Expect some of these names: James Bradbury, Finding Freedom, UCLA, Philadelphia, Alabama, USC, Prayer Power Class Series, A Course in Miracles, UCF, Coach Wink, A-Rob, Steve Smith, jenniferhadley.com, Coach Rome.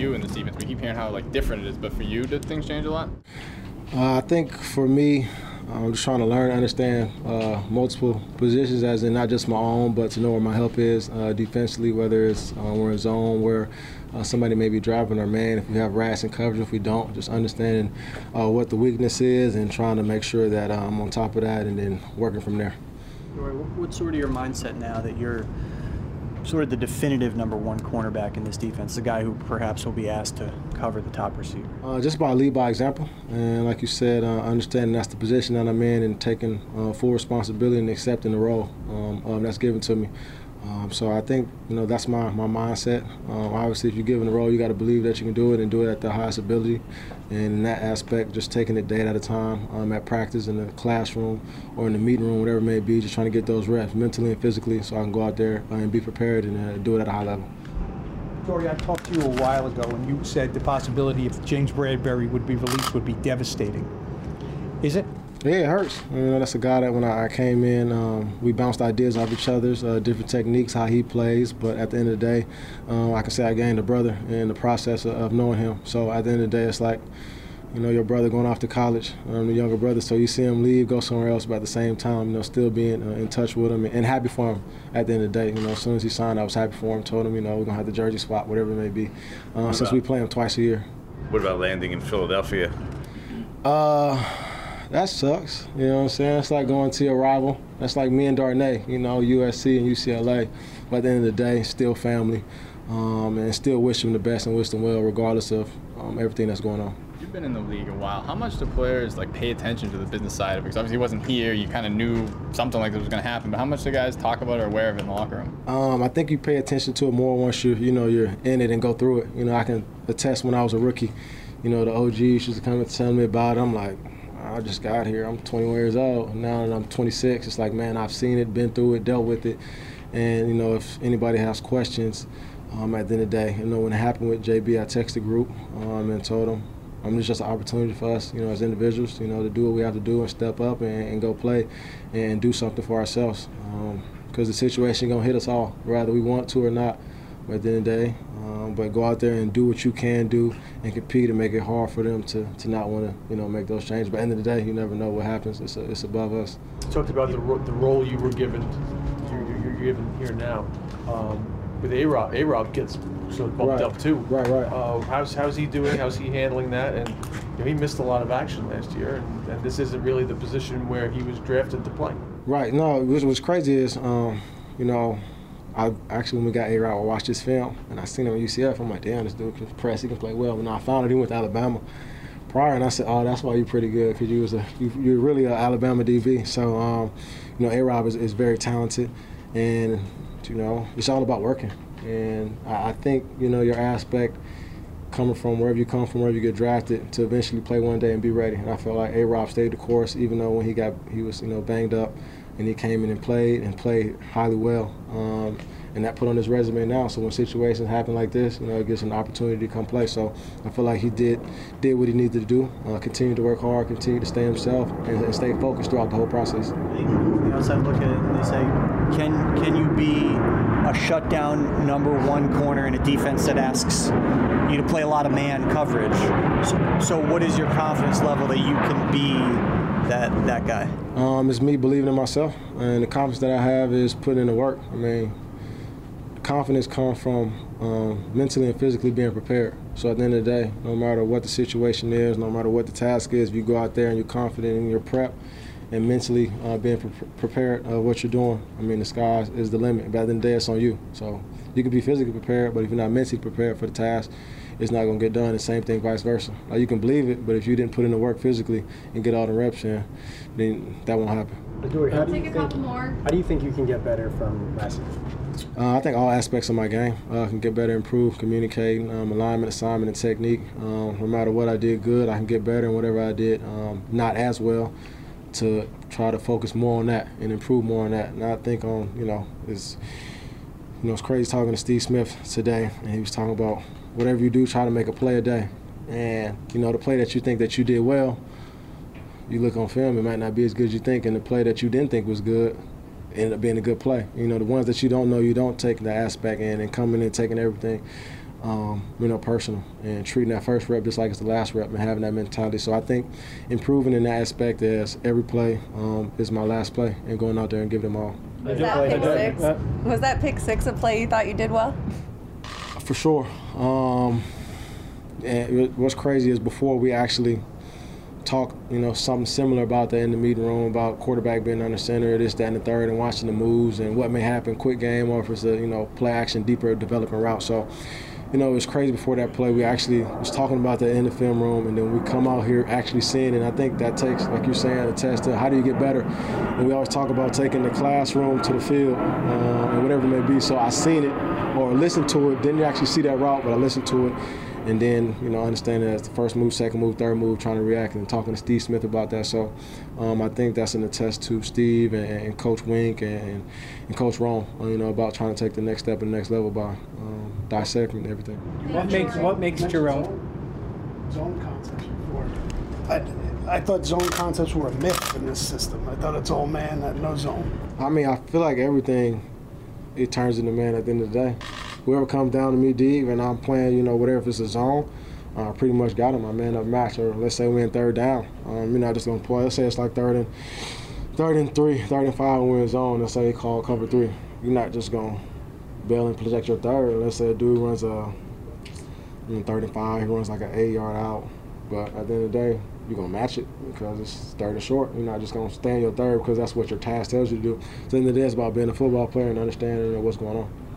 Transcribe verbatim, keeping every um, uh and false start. you in this defense? We keep hearing how like different it is, but for you, did things change a lot? Uh, I think for me, I'm just trying to learn, understand uh, multiple positions, as in not just my own, but to know where my help is uh, defensively, whether it's uh, we're in zone, where uh, somebody may be driving our man, if we have rats and coverage, if we don't, just understanding uh, what the weakness is and trying to make sure that I'm on top of that and then working from there. What's sort of your mindset now that you're sort of the definitive number one cornerback in this defense, the guy who perhaps will be asked to cover the top receiver? Uh, just by lead by example, and like you said, uh, understanding that's the position that I'm in and taking uh, full responsibility and accepting the role um, um, that's given to me. Um, so I think, you know, that's my, my mindset. Um, obviously, if you're given the role, you got to believe that you can do it and do it at the highest ability. And in that aspect, just taking it day at a time um, at practice, in the classroom or in the meeting room, whatever it may be, just trying to get those reps mentally and physically so I can go out there uh, and be prepared and uh, do it at a high level. Corey, I talked to you a while ago and you said the possibility if James Bradbury would be released would be devastating. Is it? Yeah, it hurts. You know, that's a guy that when I came in, um, we bounced ideas off each other's, uh, different techniques, how he plays. But at the end of the day, um, I can say I gained a brother in the process of, of knowing him. So at the end of the day, it's like, you know, your brother going off to college, um, the younger brother. So you see him leave, go somewhere else, but at the same time, you know, still being uh, in touch with him and, and happy for him at the end of the day. You know, as soon as he signed, I was happy for him, told him, you know, we're going to have the jersey swap, whatever it may be, um, since we play him twice a year. What about landing in Philadelphia? Uh... That sucks, you know what I'm saying? It's like going to your rival. That's like me and Darnay, you know, U S C and U C L A. But at the end of the day, still family, um, and still wish them the best and wish them well, regardless of um, everything that's going on. You've been in the league a while. How much do players like pay attention to the business side of it? Because obviously he wasn't here. You kind of knew something like this was going to happen. But how much do guys talk about it or aware of it in the locker room? Um, I think you pay attention to it more once you, you know, you're in it and go through it. You know, I can attest when I was a rookie, you know, the O Gs used to come and tell me about it. I'm like, I just got here, I'm twenty-one years old. Now that I'm twenty-six, it's like, man, I've seen it, been through it, dealt with it. And, you know, if anybody has questions, um, at the end of the day, you know, when it happened with J B, I texted the group um, and told them, um, it's just an opportunity for us, you know, as individuals, you know, to do what we have to do and step up and, and go play and do something for ourselves. Because um, the situation gonna hit us all, whether we want to or not, at the end of the day. Um, but go out there and do what you can do and compete and make it hard for them to, to not want to, you know, make those changes. But at the end of the day, you never know what happens. It's, a, it's above us. You talked about the, ro the role you were given, you're, you're given here now. Um, with A-Rob, A-Rob gets sort of bumped right up too. Right, right. Uh, how's, how's he doing? How's he handling that? And you know, he missed a lot of action last year, and, and this isn't really the position where he was drafted to play. Right. No, what's, what's crazy is, um, you know, I actually, when we got A-Rod, I watched his film, and I seen him at U C F. I'm like, damn, this dude can press, he can play well. And I found out he went to Alabama prior, and I said, oh, that's why you're pretty good, because you was a, you, you're really an Alabama D B. So, um, you know, A-Rod is, is very talented, and, you know, it's all about working. And I, I think, you know, your aspect, coming from wherever you come from, wherever you get drafted, to eventually play one day and be ready. And I felt like A-Rob stayed the course, even though when he got, he was, you know, banged up, and he came in and played and played highly well. Um, and that put on his resume now. So when situations happen like this, you know, it gives him an opportunity to come play. So I feel like he did did what he needed to do, uh, continue to work hard, continue to stay himself, and, and stay focused throughout the whole process. The outside look at it and they say, can, can you be a shutdown number one corner in a defense that asks you to play a lot of man coverage? So, so what is your confidence level that you can be that that guy? Um, it's me believing in myself, and the confidence that I have is putting in the work. I mean, confidence comes from um, mentally and physically being prepared. So at the end of the day, no matter what the situation is, no matter what the task is, if you go out there and you're confident in your prep and mentally uh, being pre prepared of what you're doing, I mean, the sky is the limit. But at the end of the day, it's on you. So you can be physically prepared, but if you're not mentally prepared for the task, it's not going to get done. The same thing, vice versa. Like, you can believe it, but if you didn't put in the work physically and get all the reps in, then that won't happen. Dory, how do you think, how do you think you can get better from last year? Uh, I think all aspects of my game uh, can get better, improve, communicate, um, alignment, assignment, and technique. Um, no matter what I did good, I can get better, and whatever I did um, not as well, to try to focus more on that and improve more on that. And I think on, um, you know, it's, you know, it's crazy talking to Steve Smith today, and he was talking about whatever you do, try to make a play a day. And, you know, the play that you think that you did well, you look on film, it might not be as good as you think, and the play that you didn't think was good ended up being a good play. You know, the ones that you don't know, you don't take the aspect in, and coming in, taking everything um, you know, personal, and treating that first rep just like it's the last rep and having that mentality. So I think improving in that aspect is every play um, is my last play and going out there and giving them all. Was that pick six? Was that pick six a play you thought you did well? For sure. Um, and what's crazy is before we actually talk, you know, something similar about that in the meeting room, about quarterback being under center, this, that, and the third, and watching the moves and what may happen, quick game, or if it's a, you know, play action, deeper developing route. So, you know, it was crazy before that play. We actually was talking about that in the film room, and then we come out here actually seeing it. And I think that takes, like you're saying, a test to how do you get better. And we always talk about taking the classroom to the field uh, and whatever it may be. So I seen it or listened to it. Didn't actually see that route, but I listened to it. And then, you know, understanding that's the first move, second move, third move, trying to react and talking to Steve Smith about that. So um, I think that's an attest to Steve and, and Coach Wink and, and Coach Rome, you know, about trying to take the next step and the next level by um, dissecting everything. What makes what makes Jerome? Zone concepts before. I, I thought zone concepts were a myth in this system. I thought it's all man, no zone. I mean, I feel like everything, it turns into man at the end of the day. Whoever comes down to me deep and I'm playing, you know, whatever, if it's a zone, I uh, pretty much got him. I man up match, or let's say we're in third down. Um, you're not just going to play. Let's say it's like third and, third and three, third and five, and we're in zone. Let's say they call cover three. You're not just going to bail and protect your third. Let's say a dude runs a you know, third and five, he runs like an eight yard out. But at the end of the day, you're going to match it because it's third and short. You're not just going to stand your third because that's what your task tells you to do. At the end of the day, it's about being a football player and understanding what's going on.